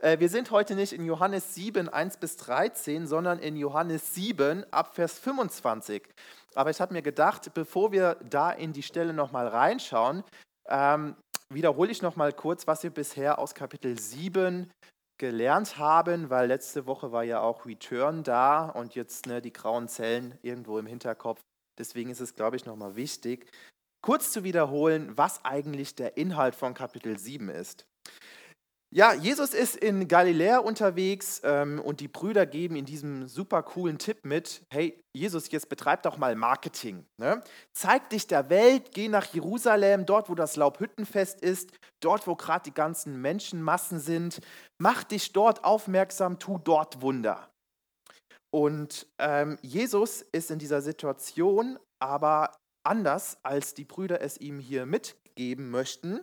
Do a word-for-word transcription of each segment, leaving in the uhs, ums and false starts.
Wir sind heute nicht in Johannes sieben, eins bis dreizehn, sondern in Johannes sieben, ab Vers fünfundzwanzig. Aber ich habe mir gedacht, bevor wir da in die Stelle nochmal reinschauen, ähm, wiederhole ich nochmal kurz, was wir bisher aus Kapitel sieben gelernt haben, weil letzte Woche war ja auch Return da und jetzt ne, die grauen Zellen irgendwo im Hinterkopf. Deswegen ist es, glaube ich, nochmal wichtig, kurz zu wiederholen, was eigentlich der Inhalt von Kapitel sieben ist. Ja, Jesus ist in Galiläa unterwegs ähm, und die Brüder geben in diesem super coolen Tipp mit, hey, Jesus, jetzt betreib doch mal Marketing. Ne? Zeig dich der Welt, geh nach Jerusalem, dort, wo das Laubhüttenfest ist, dort, wo gerade die ganzen Menschenmassen sind. Mach dich dort aufmerksam, tu dort Wunder. Und ähm, Jesus ist in dieser Situation aber anders, als die Brüder es ihm hier mitgeben möchten.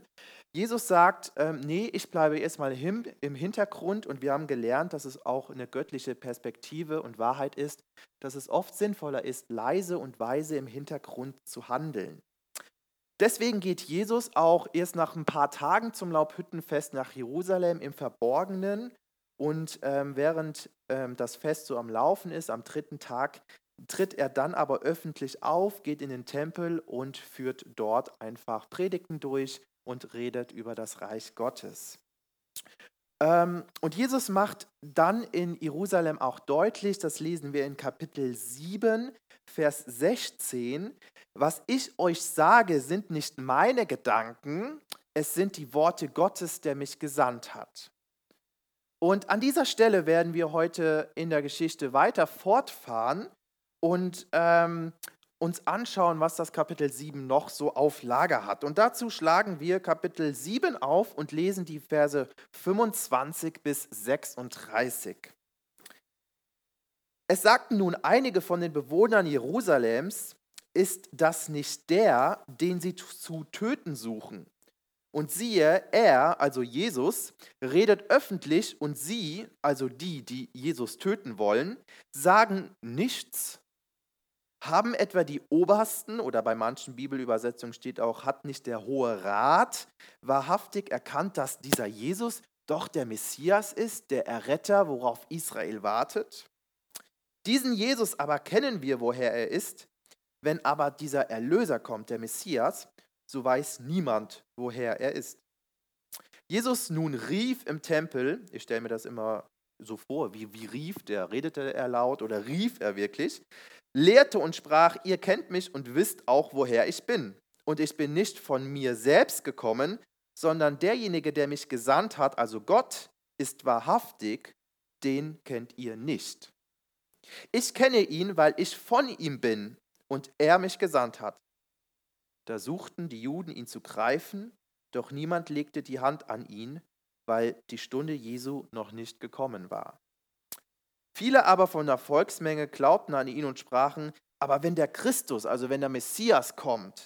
Jesus sagt, ähm, nee, ich bleibe erstmal im Hintergrund und wir haben gelernt, dass es auch eine göttliche Perspektive und Wahrheit ist, dass es oft sinnvoller ist, leise und weise im Hintergrund zu handeln. Deswegen geht Jesus auch erst nach ein paar Tagen zum Laubhüttenfest nach Jerusalem im Verborgenen und ähm, während ähm, das Fest so am Laufen ist, am dritten Tag, tritt er dann aber öffentlich auf, geht in den Tempel und führt dort einfach Predigten durch und redet über das Reich Gottes. Und Jesus macht dann in Jerusalem auch deutlich, das lesen wir in Kapitel sieben, Vers sechzehn, was ich euch sage, sind nicht meine Gedanken, es sind die Worte Gottes, der mich gesandt hat. Und an dieser Stelle werden wir heute in der Geschichte weiter fortfahren und ähm, uns anschauen, was das Kapitel sieben noch so auf Lager hat. Und dazu schlagen wir Kapitel sieben auf und lesen die Verse fünfundzwanzig bis sechsunddreißig. Es sagten nun einige von den Bewohnern Jerusalems, ist das nicht der, den sie zu töten suchen? Und siehe, er, also Jesus, redet öffentlich und sie, also die, die Jesus töten wollen, sagen nichts. Haben etwa die Obersten, oder bei manchen Bibelübersetzungen steht auch, hat nicht der Hohe Rat wahrhaftig erkannt, dass dieser Jesus doch der Messias ist, der Erretter, worauf Israel wartet? Diesen Jesus aber kennen wir, woher er ist. Wenn aber dieser Erlöser kommt, der Messias, so weiß niemand, woher er ist. Jesus nun rief im Tempel, ich stelle mir das immer so vor, wie, wie rief der, redete er laut oder rief er wirklich, lehrte und sprach, ihr kennt mich und wisst auch, woher ich bin. Und ich bin nicht von mir selbst gekommen, sondern derjenige, der mich gesandt hat, also Gott, ist wahrhaftig, den kennt ihr nicht. Ich kenne ihn, weil ich von ihm bin und er mich gesandt hat. Da suchten die Juden, ihn zu greifen, doch niemand legte die Hand an ihn, weil die Stunde Jesu noch nicht gekommen war. Viele aber von der Volksmenge glaubten an ihn und sprachen, aber wenn der Christus, also wenn der Messias kommt,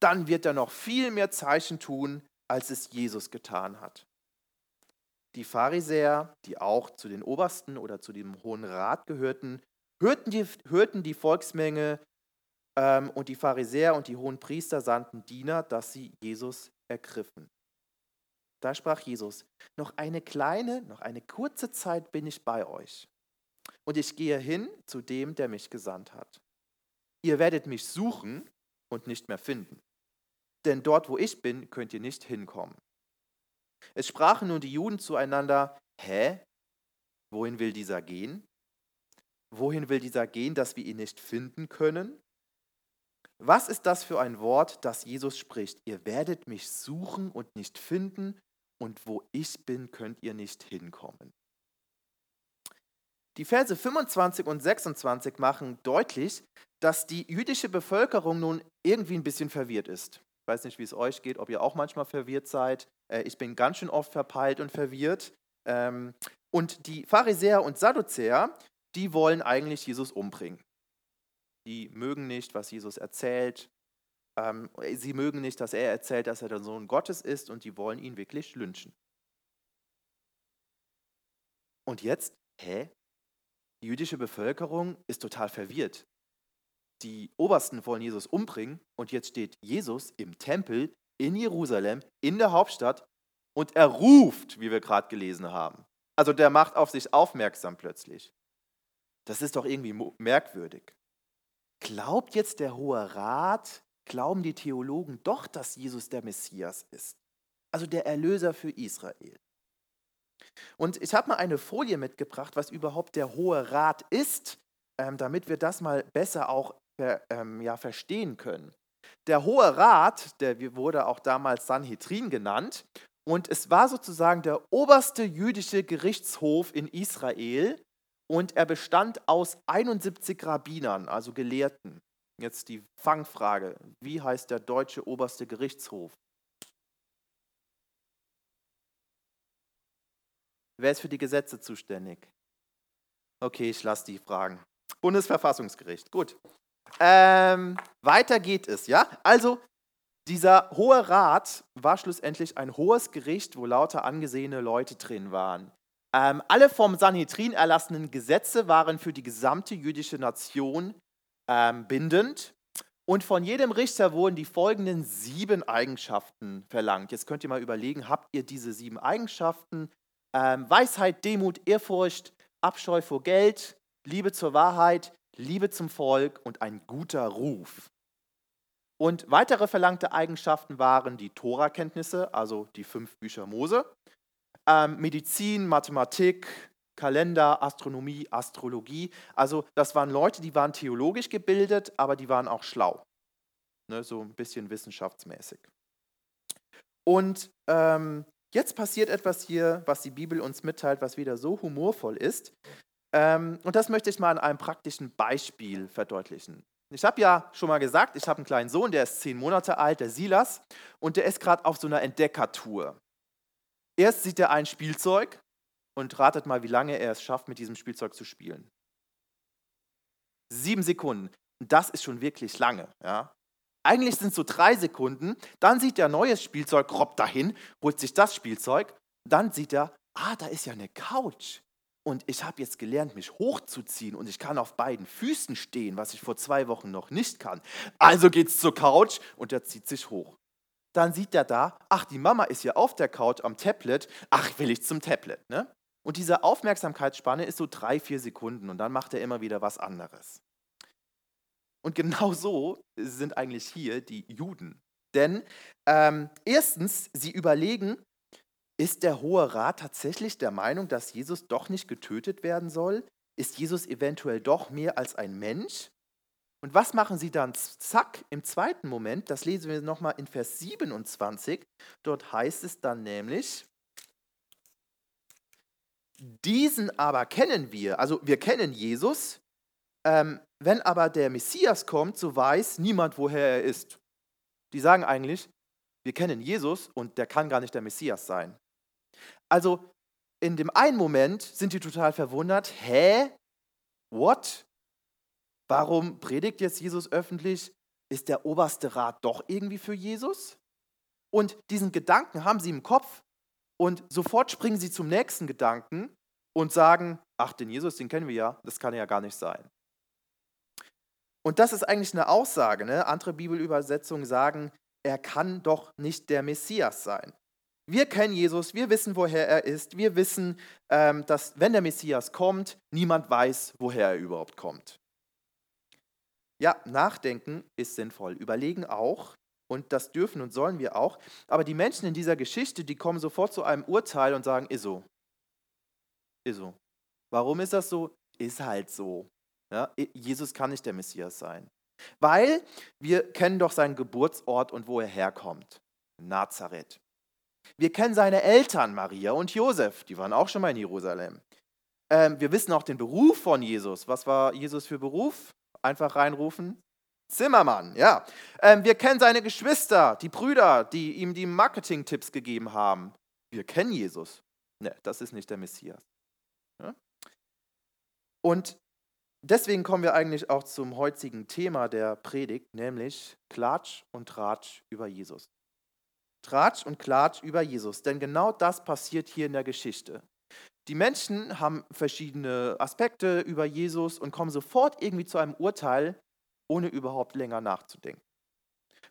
dann wird er noch viel mehr Zeichen tun, als es Jesus getan hat. Die Pharisäer, die auch zu den Obersten oder zu dem Hohen Rat gehörten, hörten die, hörten die Volksmenge ähm, und die Pharisäer und die hohen Priester sandten Diener, dass sie Jesus ergriffen. Da sprach Jesus, noch eine kleine, noch eine kurze Zeit bin ich bei euch. Und ich gehe hin zu dem, der mich gesandt hat. Ihr werdet mich suchen und nicht mehr finden. Denn dort, wo ich bin, könnt ihr nicht hinkommen. Es sprachen nun die Juden zueinander, hä? Wohin will dieser gehen? Wohin will dieser gehen, dass wir ihn nicht finden können? Was ist das für ein Wort, das Jesus spricht? Ihr werdet mich suchen und nicht finden und wo ich bin, könnt ihr nicht hinkommen. Die Verse fünfundzwanzig und sechsundzwanzig machen deutlich, dass die jüdische Bevölkerung nun irgendwie ein bisschen verwirrt ist. Ich weiß nicht, wie es euch geht, ob ihr auch manchmal verwirrt seid. Ich bin ganz schön oft verpeilt und verwirrt. Und die Pharisäer und Sadduzäer, die wollen eigentlich Jesus umbringen. Die mögen nicht, was Jesus erzählt. Sie mögen nicht, dass er erzählt, dass er der Sohn Gottes ist und die wollen ihn wirklich lynchen. Und jetzt, hä? Die jüdische Bevölkerung ist total verwirrt. Die Obersten wollen Jesus umbringen und jetzt steht Jesus im Tempel in Jerusalem, in der Hauptstadt und er ruft, wie wir gerade gelesen haben. Also der macht auf sich aufmerksam plötzlich. Das ist doch irgendwie merkwürdig. Glaubt jetzt der Hohe Rat, glauben die Theologen doch, dass Jesus der Messias ist? Also der Erlöser für Israel. Und ich habe mal eine Folie mitgebracht, was überhaupt der Hohe Rat ist, damit wir das mal besser auch ja, verstehen können. Der Hohe Rat, der wurde auch damals Sanhedrin genannt, und es war sozusagen der oberste jüdische Gerichtshof in Israel, und er bestand aus einundsiebzig Rabbinern, also Gelehrten. Jetzt die Fangfrage, wie heißt der deutsche oberste Gerichtshof? Wer ist für die Gesetze zuständig? Okay, ich lasse die Fragen. Bundesverfassungsgericht, gut. Ähm, weiter geht es, ja? Also, dieser Hohe Rat war schlussendlich ein hohes Gericht, wo lauter angesehene Leute drin waren. Ähm, alle vom Sanhedrin erlassenen Gesetze waren für die gesamte jüdische Nation ähm, bindend. Und von jedem Richter wurden die folgenden sieben Eigenschaften verlangt. Jetzt könnt ihr mal überlegen, habt ihr diese sieben Eigenschaften? Ähm, Weisheit, Demut, Ehrfurcht, Abscheu vor Geld, Liebe zur Wahrheit, Liebe zum Volk und ein guter Ruf. Und weitere verlangte Eigenschaften waren die Tora-Kenntnisse, also die fünf Bücher Mose, ähm, Medizin, Mathematik, Kalender, Astronomie, Astrologie. Also das waren Leute, die waren theologisch gebildet, aber die waren auch schlau. Ne, so ein bisschen wissenschaftsmäßig. Und ähm, jetzt passiert etwas hier, was die Bibel uns mitteilt, was wieder so humorvoll ist. Ähm, und das möchte ich mal an einem praktischen Beispiel verdeutlichen. Ich habe ja schon mal gesagt, ich habe einen kleinen Sohn, der ist zehn Monate alt, der Silas, und der ist gerade auf so einer Entdeckertour. Erst sieht er ein Spielzeug und ratet mal, wie lange er es schafft, mit diesem Spielzeug zu spielen. Sieben Sekunden. Das ist schon wirklich lange, ja. Eigentlich sind es so drei Sekunden. Dann sieht er neues Spielzeug, robbt dahin, holt sich das Spielzeug. Dann sieht er, ah, da ist ja eine Couch. Und ich habe jetzt gelernt, mich hochzuziehen, und ich kann auf beiden Füßen stehen, was ich vor zwei Wochen noch nicht kann. Also geht's zur Couch, und er zieht sich hoch. Dann sieht er da, ach, die Mama ist ja auf der Couch am Tablet, ach, will ich zum Tablet, ne? Und diese Aufmerksamkeitsspanne ist so drei, vier Sekunden, und dann macht er immer wieder was anderes. Und genau so sind eigentlich hier die Juden. Denn ähm, erstens, sie überlegen, ist der Hohe Rat tatsächlich der Meinung, dass Jesus doch nicht getötet werden soll? Ist Jesus eventuell doch mehr als ein Mensch? Und was machen sie dann? Zack, im zweiten Moment, das lesen wir nochmal in Vers siebenundzwanzig, dort heißt es dann nämlich, diesen aber kennen wir, also wir kennen Jesus, ähm, wenn aber der Messias kommt, so weiß niemand, woher er ist. Die sagen eigentlich, wir kennen Jesus und der kann gar nicht der Messias sein. Also in dem einen Moment sind die total verwundert. Hä? What? Warum predigt jetzt Jesus öffentlich? Ist der oberste Rat doch irgendwie für Jesus? Und diesen Gedanken haben sie im Kopf, und sofort springen sie zum nächsten Gedanken und sagen, ach, den Jesus, den kennen wir ja, das kann ja gar nicht sein. Und das ist eigentlich eine Aussage, ne? Andere Bibelübersetzungen sagen, er kann doch nicht der Messias sein. Wir kennen Jesus, wir wissen, woher er ist, wir wissen, ähm, dass, wenn der Messias kommt, niemand weiß, woher er überhaupt kommt. Ja, nachdenken ist sinnvoll, überlegen auch, und das dürfen und sollen wir auch, aber die Menschen in dieser Geschichte, die kommen sofort zu einem Urteil und sagen, ist so, ist so. Warum ist das so? Ist halt so. Ja, Jesus kann nicht der Messias sein. Weil wir kennen doch seinen Geburtsort und wo er herkommt, Nazareth. Wir kennen seine Eltern, Maria und Josef, die waren auch schon mal in Jerusalem. Ähm, wir wissen auch den Beruf von Jesus. Was war Jesus für Beruf? Einfach reinrufen, Zimmermann, ja. Ähm, wir kennen seine Geschwister, die Brüder, die ihm die Marketing-Tipps gegeben haben. Wir kennen Jesus. Ne, das ist nicht der Messias. Ja? Und deswegen kommen wir eigentlich auch zum heutigen Thema der Predigt, nämlich Klatsch und Tratsch über Jesus. Tratsch und Klatsch über Jesus, denn genau das passiert hier in der Geschichte. Die Menschen haben verschiedene Aspekte über Jesus und kommen sofort irgendwie zu einem Urteil, ohne überhaupt länger nachzudenken.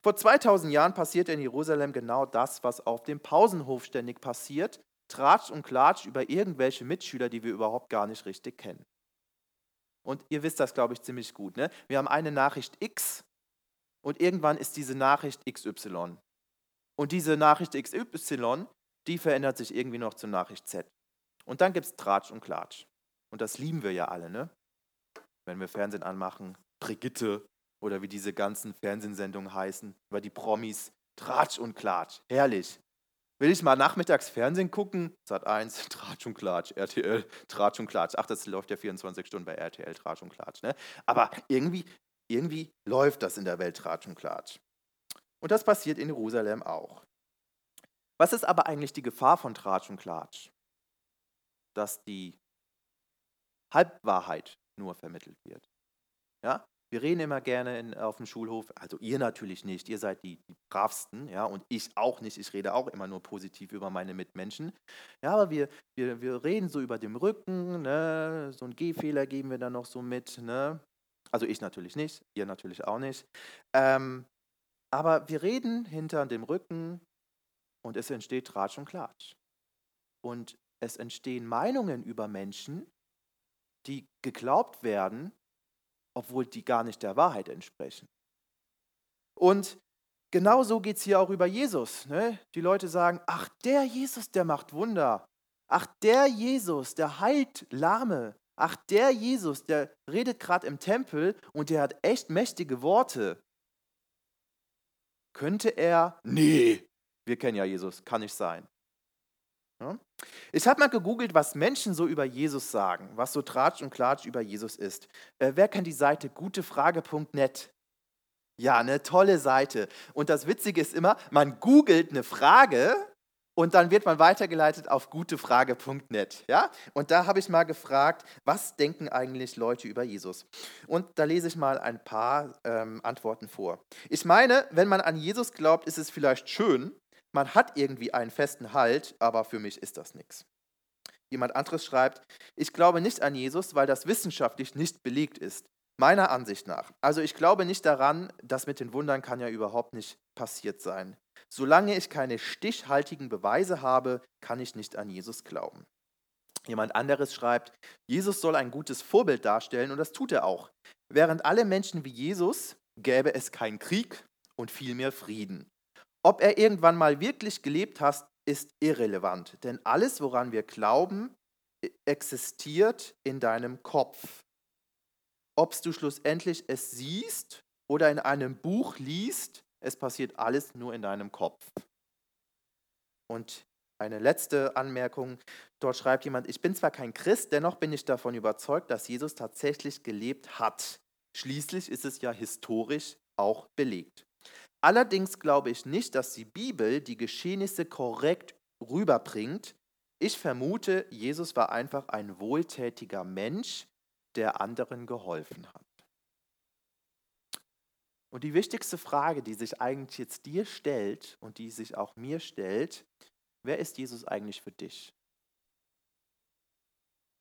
Vor zweitausend Jahren passierte in Jerusalem genau das, was auf dem Pausenhof ständig passiert. Tratsch und Klatsch über irgendwelche Mitschüler, die wir überhaupt gar nicht richtig kennen. Und ihr wisst das, glaube ich, ziemlich gut. Ne? Wir haben eine Nachricht X und irgendwann ist diese Nachricht X Y. Und diese Nachricht X Y, die verändert sich irgendwie noch zur Nachricht Z. Und dann gibt es Tratsch und Klatsch. Und das lieben wir ja alle, ne? Wenn wir Fernsehen anmachen, Brigitte oder wie diese ganzen Fernsehsendungen heißen, über die Promis, Tratsch und Klatsch, herrlich. Will ich mal nachmittags Fernsehen gucken? Sat eins, Tratsch und Klatsch, R T L, Tratsch und Klatsch. Ach, das läuft ja vierundzwanzig Stunden bei R T L, Tratsch und Klatsch, ne? Aber irgendwie, irgendwie läuft das in der Welt, Tratsch und Klatsch. Und das passiert in Jerusalem auch. Was ist aber eigentlich die Gefahr von Tratsch und Klatsch? Dass die Halbwahrheit nur vermittelt wird. Ja? Wir reden immer gerne in, auf dem Schulhof, also ihr natürlich nicht, ihr seid die, die Bravsten, ja, und ich auch nicht, ich rede auch immer nur positiv über meine Mitmenschen. Ja, aber wir, wir, wir reden so über dem Rücken, ne? So einen Gehfehler geben wir dann noch so mit, ne? Also ich natürlich nicht, ihr natürlich auch nicht. Ähm, aber wir reden hinter dem Rücken und es entsteht Tratsch und Klatsch. Und es entstehen Meinungen über Menschen, die geglaubt werden, obwohl die gar nicht der Wahrheit entsprechen. Und genau so geht es hier auch über Jesus. Ne? Die Leute sagen, ach, der Jesus, der macht Wunder. Ach, der Jesus, der heilt Lahme. Ach, der Jesus, der redet gerade im Tempel und der hat echt mächtige Worte. Könnte er? Nee, wir kennen ja Jesus, kann nicht sein. Ja? Ich habe mal gegoogelt, was Menschen so über Jesus sagen, was so Tratsch und Klatsch über Jesus ist. Äh, wer kennt die Seite gutefrage punkt net? Ja, eine tolle Seite. Und das Witzige ist immer, man googelt eine Frage und dann wird man weitergeleitet auf gutefrage punkt net. Ja? Und da habe ich mal gefragt, was denken eigentlich Leute über Jesus? Und da lese ich mal ein paar ähm, Antworten vor. Ich meine, wenn man an Jesus glaubt, ist es vielleicht schön, man hat irgendwie einen festen Halt, aber für mich ist das nichts. Jemand anderes schreibt, ich glaube nicht an Jesus, weil das wissenschaftlich nicht belegt ist, meiner Ansicht nach. Also ich glaube nicht daran, das mit den Wundern kann ja überhaupt nicht passiert sein. Solange ich keine stichhaltigen Beweise habe, kann ich nicht an Jesus glauben. Jemand anderes schreibt, Jesus soll ein gutes Vorbild darstellen und das tut er auch. Während alle Menschen wie Jesus gäbe es keinen Krieg und viel mehr Frieden. Ob er irgendwann mal wirklich gelebt hat, ist irrelevant, denn alles, woran wir glauben, existiert in deinem Kopf. Ob du schlussendlich es siehst oder in einem Buch liest, es passiert alles nur in deinem Kopf. Und eine letzte Anmerkung, dort schreibt jemand, ich bin zwar kein Christ, dennoch bin ich davon überzeugt, dass Jesus tatsächlich gelebt hat. Schließlich ist es ja historisch auch belegt. Allerdings glaube ich nicht, dass die Bibel die Geschehnisse korrekt rüberbringt. Ich vermute, Jesus war einfach ein wohltätiger Mensch, der anderen geholfen hat. Und die wichtigste Frage, die sich eigentlich jetzt dir stellt und die sich auch mir stellt, wer ist Jesus eigentlich für dich?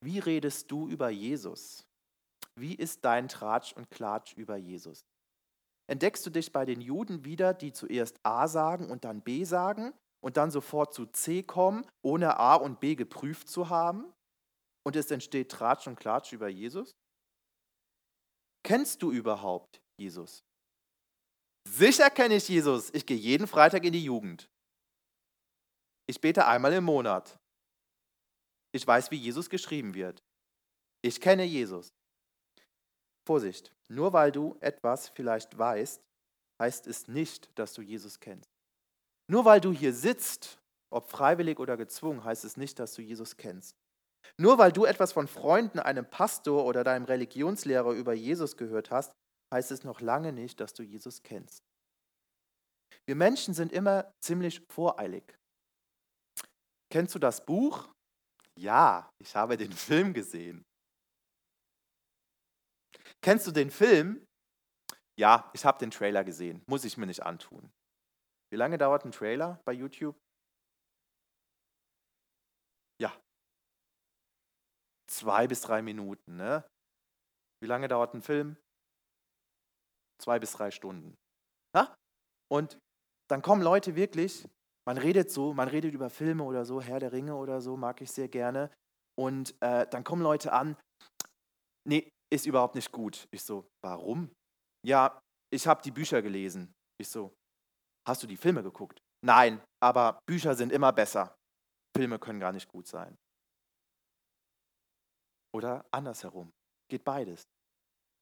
Wie redest du über Jesus? Wie ist dein Tratsch und Klatsch über Jesus? Entdeckst du dich bei den Juden wieder, die zuerst A sagen und dann B sagen und dann sofort zu C kommen, ohne A und B geprüft zu haben? Und es entsteht Tratsch und Klatsch über Jesus? Kennst du überhaupt Jesus? Sicher kenne ich Jesus. Ich gehe jeden Freitag in die Jugend. Ich bete einmal im Monat. Ich weiß, wie Jesus geschrieben wird. Ich kenne Jesus. Vorsicht, nur weil du etwas vielleicht weißt, heißt es nicht, dass du Jesus kennst. Nur weil du hier sitzt, ob freiwillig oder gezwungen, heißt es nicht, dass du Jesus kennst. Nur weil du etwas von Freunden, einem Pastor oder deinem Religionslehrer über Jesus gehört hast, heißt es noch lange nicht, dass du Jesus kennst. Wir Menschen sind immer ziemlich voreilig. Kennst du das Buch? Ja, ich habe den Film gesehen. Kennst du den Film? Ja, ich habe den Trailer gesehen. Muss ich mir nicht antun. Wie lange dauert ein Trailer bei YouTube? Ja. Zwei bis drei Minuten, ne? Wie lange dauert ein Film? Zwei bis drei Stunden. Ha? Und dann kommen Leute wirklich, man redet so, man redet über Filme oder so, Herr der Ringe oder so, mag ich sehr gerne. Und äh, dann kommen Leute an, nee, ist überhaupt nicht gut. Ich so, warum? Ja, ich habe die Bücher gelesen. Ich so, hast du die Filme geguckt? Nein, aber Bücher sind immer besser. Filme können gar nicht gut sein. Oder andersherum. Geht beides.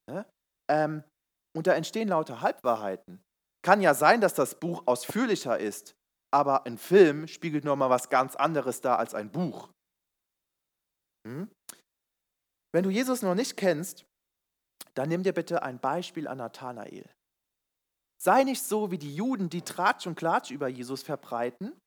Ne? Ähm, und da entstehen lauter Halbwahrheiten. Kann ja sein, dass das Buch ausführlicher ist, aber ein Film spiegelt nochmal was ganz anderes dar als ein Buch. Hm? Wenn du Jesus noch nicht kennst, dann nimm dir bitte ein Beispiel an Nathanael. Sei nicht so wie die Juden, die Tratsch und Klatsch über Jesus verbreiten,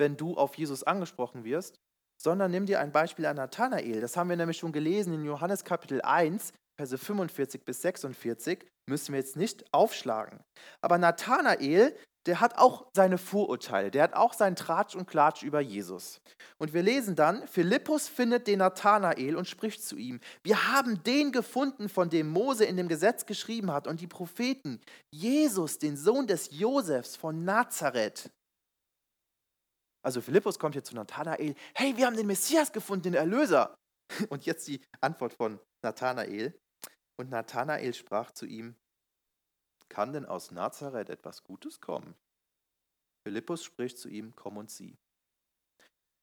wenn du auf Jesus angesprochen wirst, sondern nimm dir ein Beispiel an Nathanael. Das haben wir nämlich schon gelesen in Johannes Kapitel eins, Verse fünfundvierzig bis sechsundvierzig, müssen wir jetzt nicht aufschlagen. Aber Nathanael, der hat auch seine Vorurteile, der hat auch seinen Tratsch und Klatsch über Jesus. Und wir lesen dann, Philippus findet den Nathanael und spricht zu ihm, wir haben den gefunden, von dem Mose in dem Gesetz geschrieben hat und die Propheten, Jesus, den Sohn des Josefs von Nazareth. Also Philippus kommt hier zu Nathanael, hey, wir haben den Messias gefunden, den Erlöser. Und jetzt die Antwort von Nathanael. Und Nathanael sprach zu ihm, kann denn aus Nazareth etwas Gutes kommen? Philippus spricht zu ihm, komm und sieh.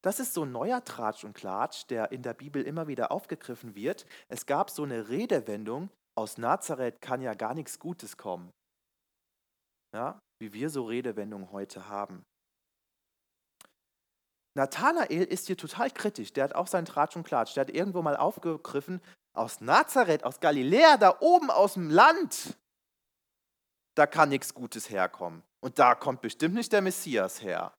Das ist so ein neuer Tratsch und Klatsch, der in der Bibel immer wieder aufgegriffen wird. Es gab so eine Redewendung, aus Nazareth kann ja gar nichts Gutes kommen. Ja, wie wir so Redewendungen heute haben. Nathanael ist hier total kritisch, der hat auch seinen Tratsch und Klatsch, der hat irgendwo mal aufgegriffen, aus Nazareth, aus Galiläa, da oben aus dem Land, da kann nichts Gutes herkommen und da kommt bestimmt nicht der Messias her.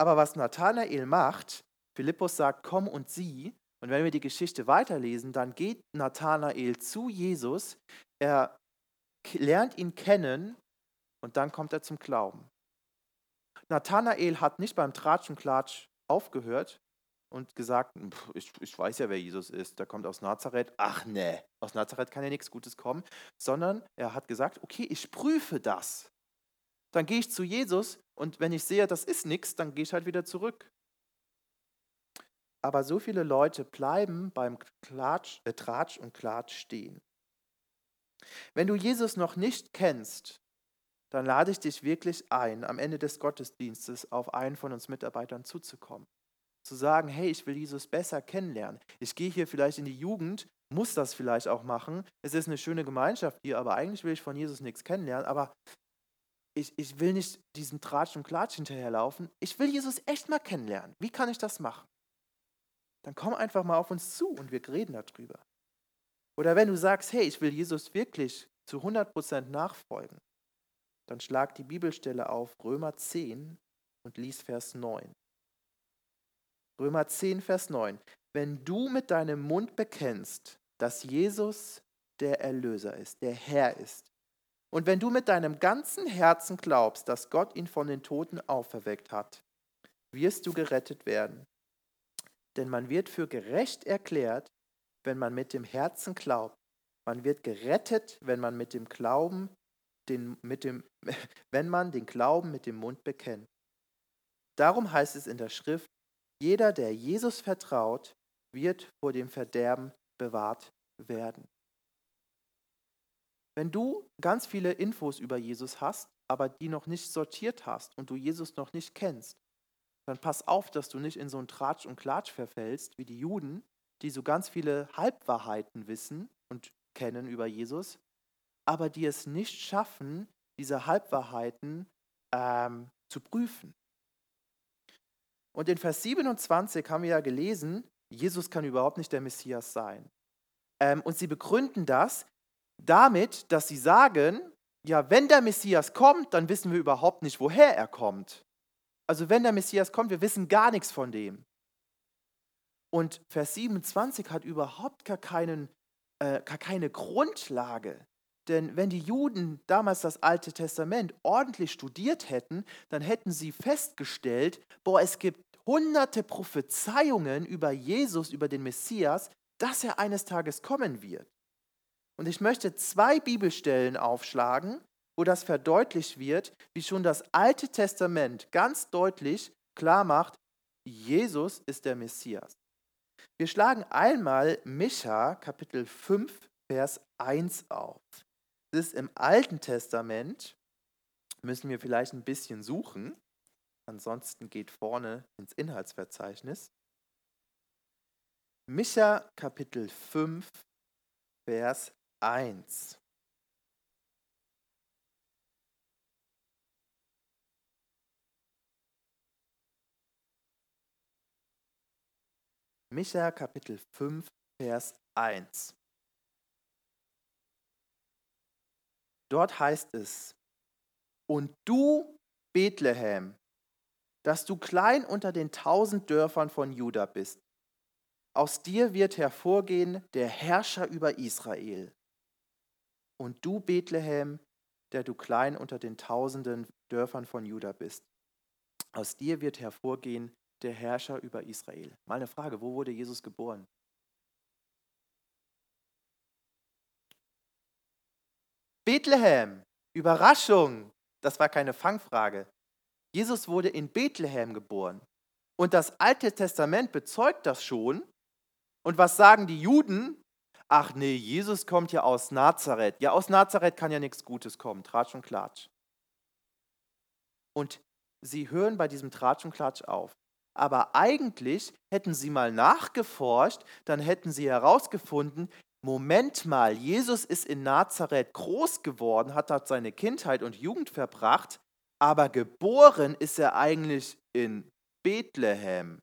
Aber was Nathanael macht, Philippus sagt, komm und sieh, und wenn wir die Geschichte weiterlesen, dann geht Nathanael zu Jesus, er lernt ihn kennen und dann kommt er zum Glauben. Nathanael hat nicht beim Tratsch und Klatsch aufgehört und gesagt, pff, ich, ich weiß ja, wer Jesus ist, der kommt aus Nazareth. Ach ne, aus Nazareth kann ja nichts Gutes kommen. Sondern er hat gesagt, okay, ich prüfe das. Dann gehe ich zu Jesus und wenn ich sehe, das ist nichts, dann gehe ich halt wieder zurück. Aber so viele Leute bleiben beim Klatsch, äh, Tratsch und Klatsch stehen. Wenn du Jesus noch nicht kennst, dann lade ich dich wirklich ein, am Ende des Gottesdienstes auf einen von uns Mitarbeitern zuzukommen. Zu sagen, hey, ich will Jesus besser kennenlernen. Ich gehe hier vielleicht in die Jugend, muss das vielleicht auch machen. Es ist eine schöne Gemeinschaft hier, aber eigentlich will ich von Jesus nichts kennenlernen. Aber ich, ich will nicht diesem Tratsch und Klatsch hinterherlaufen. Ich will Jesus echt mal kennenlernen. Wie kann ich das machen? Dann komm einfach mal auf uns zu und wir reden darüber. Oder wenn du sagst, hey, ich will Jesus wirklich zu hundert Prozent nachfolgen, dann schlag die Bibelstelle auf Römer zehn und lies Vers neun. Römer zehn, Vers neun. Wenn du mit deinem Mund bekennst, dass Jesus der Erlöser ist, der Herr ist, und wenn du mit deinem ganzen Herzen glaubst, dass Gott ihn von den Toten auferweckt hat, wirst du gerettet werden. Denn man wird für gerecht erklärt, wenn man mit dem Herzen glaubt. Man wird gerettet, wenn man mit dem Glauben Den, mit dem, wenn man den Glauben mit dem Mund bekennt. Darum heißt es in der Schrift, jeder, der Jesus vertraut, wird vor dem Verderben bewahrt werden. Wenn du ganz viele Infos über Jesus hast, aber die noch nicht sortiert hast und du Jesus noch nicht kennst, dann pass auf, dass du nicht in so einen Tratsch und Klatsch verfällst, wie die Juden, die so ganz viele Halbwahrheiten wissen und kennen über Jesus, aber die es nicht schaffen, diese Halbwahrheiten ähm, zu prüfen. Und in Vers siebenundzwanzig haben wir ja gelesen, Jesus kann überhaupt nicht der Messias sein. Ähm, und sie begründen das damit, dass sie sagen, ja, wenn der Messias kommt, dann wissen wir überhaupt nicht, woher er kommt. Also wenn der Messias kommt, wir wissen gar nichts von dem. Und Vers siebenundzwanzig hat überhaupt gar, keinen, äh, gar keine Grundlage. Denn wenn die Juden damals das Alte Testament ordentlich studiert hätten, dann hätten sie festgestellt, boah, es gibt hunderte Prophezeiungen über Jesus, über den Messias, dass er eines Tages kommen wird. Und ich möchte zwei Bibelstellen aufschlagen, wo das verdeutlicht wird, wie schon das Alte Testament ganz deutlich klar macht, Jesus ist der Messias. Wir schlagen einmal Micha, Kapitel fünf, Vers eins auf. Das ist im Alten Testament, müssen wir vielleicht ein bisschen suchen, ansonsten geht vorne ins Inhaltsverzeichnis. Micha, Kapitel fünf, Vers eins. Micha, Kapitel fünf, Vers eins. Dort heißt es: Und du, Bethlehem, dass du klein unter den tausend Dörfern von Juda bist. Aus dir wird hervorgehen der Herrscher über Israel. Und du, Bethlehem, der du klein unter den tausenden Dörfern von Juda bist. Aus dir wird hervorgehen der Herrscher über Israel. Mal eine Frage, wo wurde Jesus geboren? Bethlehem, Überraschung, das war keine Fangfrage. Jesus wurde in Bethlehem geboren und das Alte Testament bezeugt das schon. Und was sagen die Juden? Ach nee, Jesus kommt ja aus Nazareth. Ja, aus Nazareth kann ja nichts Gutes kommen, Tratsch und Klatsch. Und sie hören bei diesem Tratsch und Klatsch auf. Aber eigentlich hätten sie mal nachgeforscht, dann hätten sie herausgefunden, Moment mal, Jesus ist in Nazareth groß geworden, hat dort seine Kindheit und Jugend verbracht, aber geboren ist er eigentlich in Bethlehem.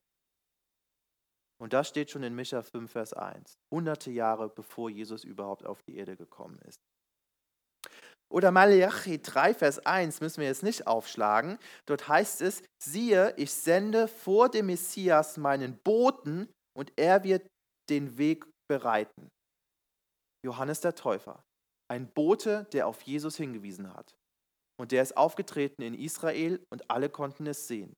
Und das steht schon in Micha fünf, Vers eins, hunderte Jahre bevor Jesus überhaupt auf die Erde gekommen ist. Oder Malachi drei, Vers eins müssen wir jetzt nicht aufschlagen. Dort heißt es: Siehe, ich sende vor dem Messias meinen Boten und er wird den Weg bereiten. Johannes der Täufer, ein Bote, der auf Jesus hingewiesen hat. Und der ist aufgetreten in Israel und alle konnten es sehen.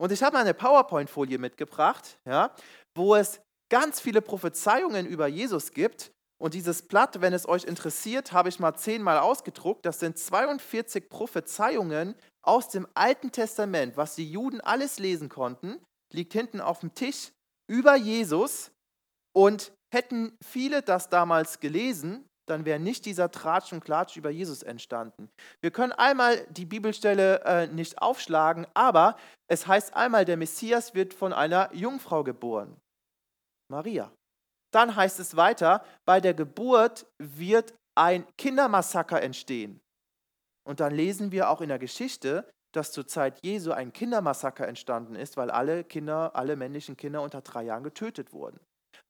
Und ich habe mal eine PowerPoint-Folie mitgebracht, ja, wo es ganz viele Prophezeiungen über Jesus gibt. Und dieses Blatt, wenn es euch interessiert, habe ich mal zehnmal ausgedruckt. Das sind zweiundvierzig Prophezeiungen aus dem Alten Testament, was die Juden alles lesen konnten, liegt hinten auf dem Tisch über Jesus. Und hätten viele das damals gelesen, dann wäre nicht dieser Tratsch und Klatsch über Jesus entstanden. Wir können einmal die Bibelstelle äh, nicht aufschlagen, aber es heißt einmal, der Messias wird von einer Jungfrau geboren, Maria. Dann heißt es weiter, bei der Geburt wird ein Kindermassaker entstehen. Und dann lesen wir auch in der Geschichte, dass zur Zeit Jesu ein Kindermassaker entstanden ist, weil alle Kinder, alle männlichen Kinder unter drei Jahren getötet wurden.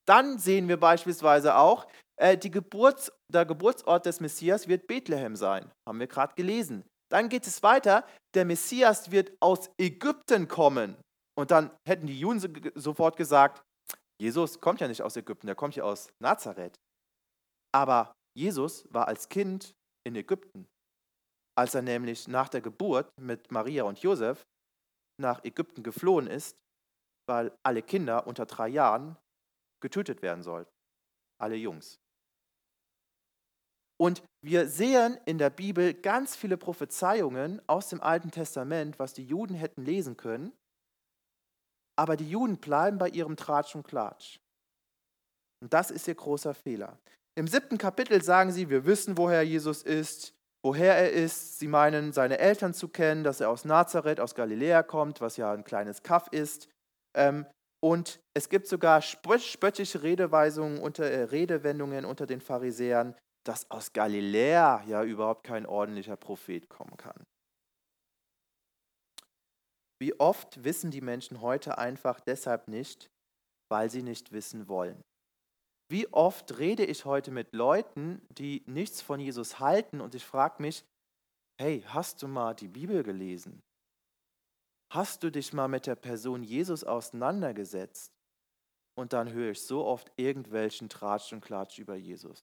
Dann sehen wir beispielsweise auch, äh, die Geburts-, der Geburtsort des Messias wird Bethlehem sein, haben wir gerade gelesen. Dann geht es weiter, der Messias wird aus Ägypten kommen. Und dann hätten die Juden so, sofort gesagt, Jesus kommt ja nicht aus Ägypten, der kommt ja aus Nazareth. Aber Jesus war als Kind in Ägypten, als er nämlich nach der Geburt mit Maria und Josef nach Ägypten geflohen ist, weil alle Kinder unter drei Jahren getötet werden sollten, alle Jungs. Und wir sehen in der Bibel ganz viele Prophezeiungen aus dem Alten Testament, was die Juden hätten lesen können. Aber die Juden bleiben bei ihrem Tratsch und Klatsch. Und das ist ihr großer Fehler. Im siebten Kapitel sagen sie, wir wissen, woher Jesus ist, woher er ist. Sie meinen, seine Eltern zu kennen, dass er aus Nazareth, aus Galiläa kommt, was ja ein kleines Kaff ist. Und es gibt sogar spöttische Redeweisungen unter, äh, Redewendungen unter den Pharisäern, dass aus Galiläa ja überhaupt kein ordentlicher Prophet kommen kann. Wie oft wissen die Menschen heute einfach deshalb nicht, weil sie nicht wissen wollen? Wie oft rede ich heute mit Leuten, die nichts von Jesus halten und ich frage mich, hey, hast du mal die Bibel gelesen? Hast du dich mal mit der Person Jesus auseinandergesetzt? Und dann höre ich so oft irgendwelchen Tratsch und Klatsch über Jesus.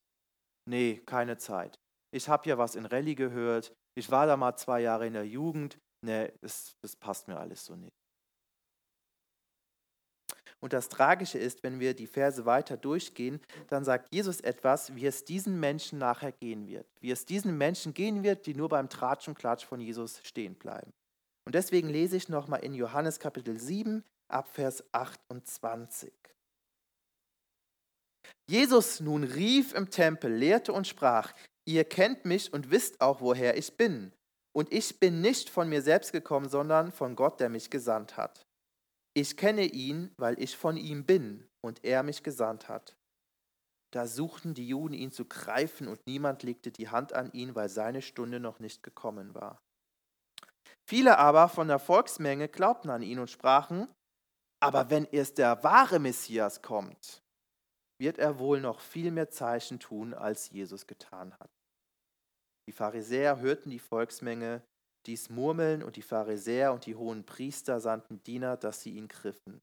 Nee, keine Zeit. Ich habe ja was in Rallye gehört. Ich war da mal zwei Jahre in der Jugend. Nee, das, das passt mir alles so nicht. Und das Tragische ist, wenn wir die Verse weiter durchgehen, dann sagt Jesus etwas, wie es diesen Menschen nachher gehen wird. Wie es diesen Menschen gehen wird, die nur beim Tratsch und Klatsch von Jesus stehen bleiben. Und deswegen lese ich nochmal in Johannes Kapitel sieben, ab Vers achtundzwanzig. Jesus nun rief im Tempel, lehrte und sprach, ihr kennt mich und wisst auch, woher ich bin. Und ich bin nicht von mir selbst gekommen, sondern von Gott, der mich gesandt hat. Ich kenne ihn, weil ich von ihm bin und er mich gesandt hat. Da suchten die Juden, ihn zu greifen, und niemand legte die Hand an ihn, weil seine Stunde noch nicht gekommen war. Viele aber von der Volksmenge glaubten an ihn und sprachen, aber wenn erst der wahre Messias kommt, wird er wohl noch viel mehr Zeichen tun, als Jesus getan hat. Die Pharisäer hörten die Volksmenge dies murmeln, und die Pharisäer und die hohen Priester sandten Diener, dass sie ihn griffen.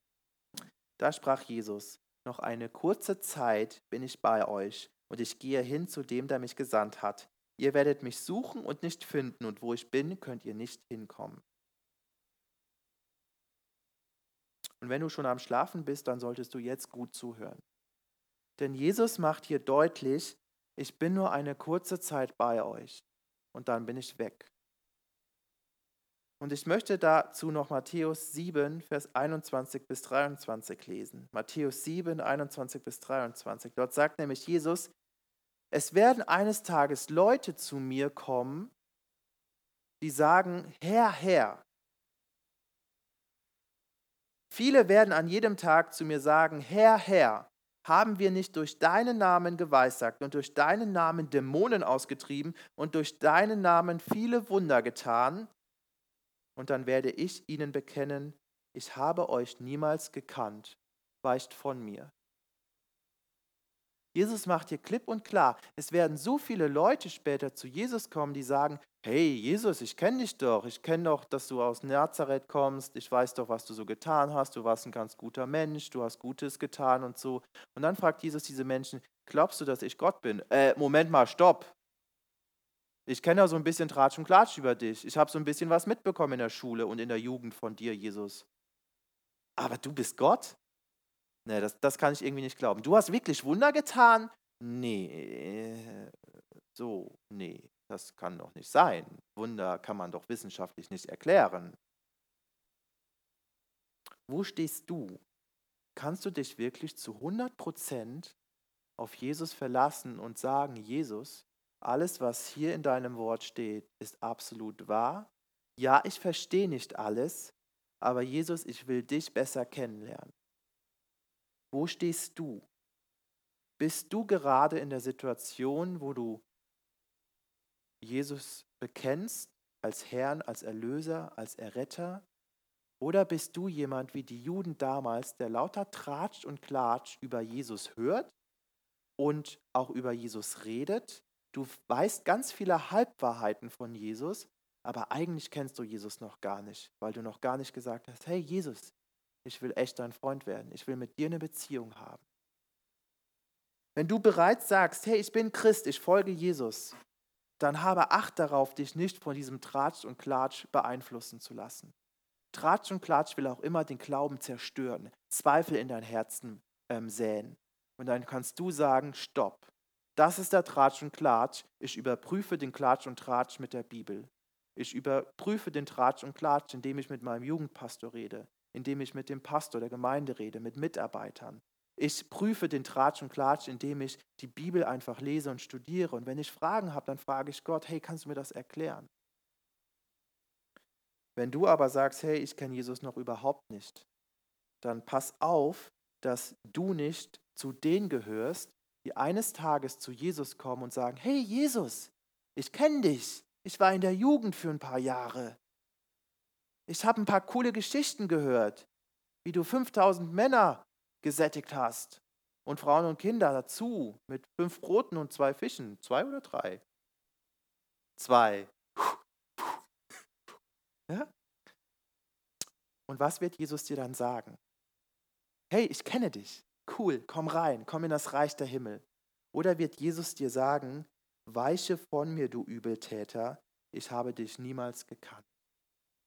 Da sprach Jesus, noch eine kurze Zeit bin ich bei euch, und ich gehe hin zu dem, der mich gesandt hat. Ihr werdet mich suchen und nicht finden, und wo ich bin, könnt ihr nicht hinkommen. Und wenn du schon am Schlafen bist, dann solltest du jetzt gut zuhören. Denn Jesus macht hier deutlich, ich bin nur eine kurze Zeit bei euch und dann bin ich weg. Und ich möchte dazu noch Matthäus sieben, Vers einundzwanzig bis dreiundzwanzig lesen. Matthäus sieben, einundzwanzig bis dreiundzwanzig. Dort sagt nämlich Jesus, es werden eines Tages Leute zu mir kommen, die sagen, Herr, Herr. Viele werden an jedem Tag zu mir sagen, Herr, Herr. Haben wir nicht durch deinen Namen geweissagt und durch deinen Namen Dämonen ausgetrieben und durch deinen Namen viele Wunder getan? Und dann werde ich ihnen bekennen, ich habe euch niemals gekannt, weicht von mir. Jesus macht hier klipp und klar, es werden so viele Leute später zu Jesus kommen, die sagen, hey Jesus, ich kenne dich doch, ich kenne doch, dass du aus Nazareth kommst, ich weiß doch, was du so getan hast, du warst ein ganz guter Mensch, du hast Gutes getan und so. Und dann fragt Jesus diese Menschen, glaubst du, dass ich Gott bin? Äh, Moment mal, stopp. Ich kenne ja so ein bisschen Tratsch und Klatsch über dich, ich habe so ein bisschen was mitbekommen in der Schule und in der Jugend von dir, Jesus. Aber du bist Gott? Nee, das, das kann ich irgendwie nicht glauben. Du hast wirklich Wunder getan? Nee, so, nee, das kann doch nicht sein. Wunder kann man doch wissenschaftlich nicht erklären. Wo stehst du? Kannst du dich wirklich zu hundert Prozent auf Jesus verlassen und sagen, Jesus, alles, was hier in deinem Wort steht, ist absolut wahr? Ja, ich verstehe nicht alles, aber Jesus, ich will dich besser kennenlernen. Wo stehst du? Bist du gerade in der Situation, wo du Jesus bekennst als Herrn, als Erlöser, als Erretter? Oder bist du jemand wie die Juden damals, der lauter Tratsch und Klatsch über Jesus hört und auch über Jesus redet? Du weißt ganz viele Halbwahrheiten von Jesus, aber eigentlich kennst du Jesus noch gar nicht, weil du noch gar nicht gesagt hast, hey Jesus, ich will echt dein Freund werden. Ich will mit dir eine Beziehung haben. Wenn du bereits sagst, hey, ich bin Christ, ich folge Jesus, dann habe Acht darauf, dich nicht von diesem Tratsch und Klatsch beeinflussen zu lassen. Tratsch und Klatsch will auch immer den Glauben zerstören, Zweifel in dein Herzen ähm, säen. Und dann kannst du sagen, stopp, das ist der Tratsch und Klatsch. Ich überprüfe den Klatsch und Tratsch mit der Bibel. Ich überprüfe den Tratsch und Klatsch, indem ich mit meinem Jugendpastor rede. Indem ich mit dem Pastor der Gemeinde rede, mit Mitarbeitern. Ich prüfe den Tratsch und Klatsch, indem ich die Bibel einfach lese und studiere. Und wenn ich Fragen habe, dann frage ich Gott, hey, kannst du mir das erklären? Wenn du aber sagst, hey, ich kenne Jesus noch überhaupt nicht, dann pass auf, dass du nicht zu denen gehörst, die eines Tages zu Jesus kommen und sagen, hey Jesus, ich kenne dich, ich war in der Jugend für ein paar Jahre. Ich habe ein paar coole Geschichten gehört, wie du fünftausend Männer gesättigt hast und Frauen und Kinder dazu mit fünf Broten und zwei Fischen. Zwei oder drei? Zwei. Ja? Und was wird Jesus dir dann sagen? Hey, ich kenne dich. Cool, komm rein, komm in das Reich der Himmel. Oder wird Jesus dir sagen, weiche von mir, du Übeltäter, ich habe dich niemals gekannt.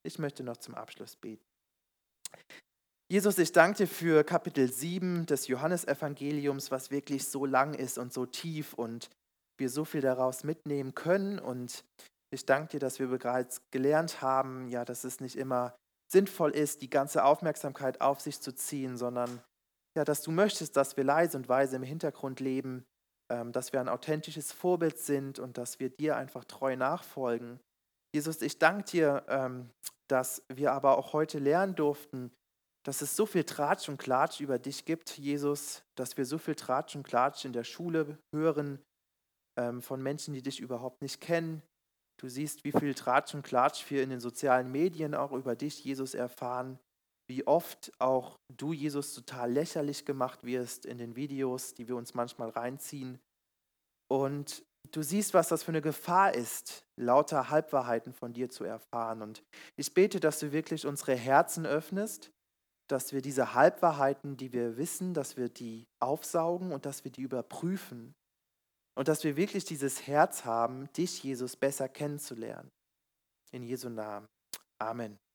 Ich möchte noch zum Abschluss beten. Jesus, ich danke dir für Kapitel sieben des Johannesevangeliums, was wirklich so lang ist und so tief und wir so viel daraus mitnehmen können. Und ich danke dir, dass wir bereits gelernt haben, ja, dass es nicht immer sinnvoll ist, die ganze Aufmerksamkeit auf sich zu ziehen, sondern ja, dass du möchtest, dass wir leise und weise im Hintergrund leben, ähm, dass wir ein authentisches Vorbild sind und dass wir dir einfach treu nachfolgen. Jesus, ich danke dir, ähm, dass wir aber auch heute lernen durften, dass es so viel Tratsch und Klatsch über dich gibt, Jesus, dass wir so viel Tratsch und Klatsch in der Schule hören, ähm, von Menschen, die dich überhaupt nicht kennen. Du siehst, wie viel Tratsch und Klatsch wir in den sozialen Medien auch über dich, Jesus, erfahren, wie oft auch du, Jesus, total lächerlich gemacht wirst in den Videos, die wir uns manchmal reinziehen. Und du siehst, was das für eine Gefahr ist, lauter Halbwahrheiten von dir zu erfahren. Und ich bete, dass du wirklich unsere Herzen öffnest, dass wir diese Halbwahrheiten, die wir wissen, dass wir die aufsaugen und dass wir die überprüfen und dass wir wirklich dieses Herz haben, dich, Jesus, besser kennenzulernen. In Jesu Namen. Amen.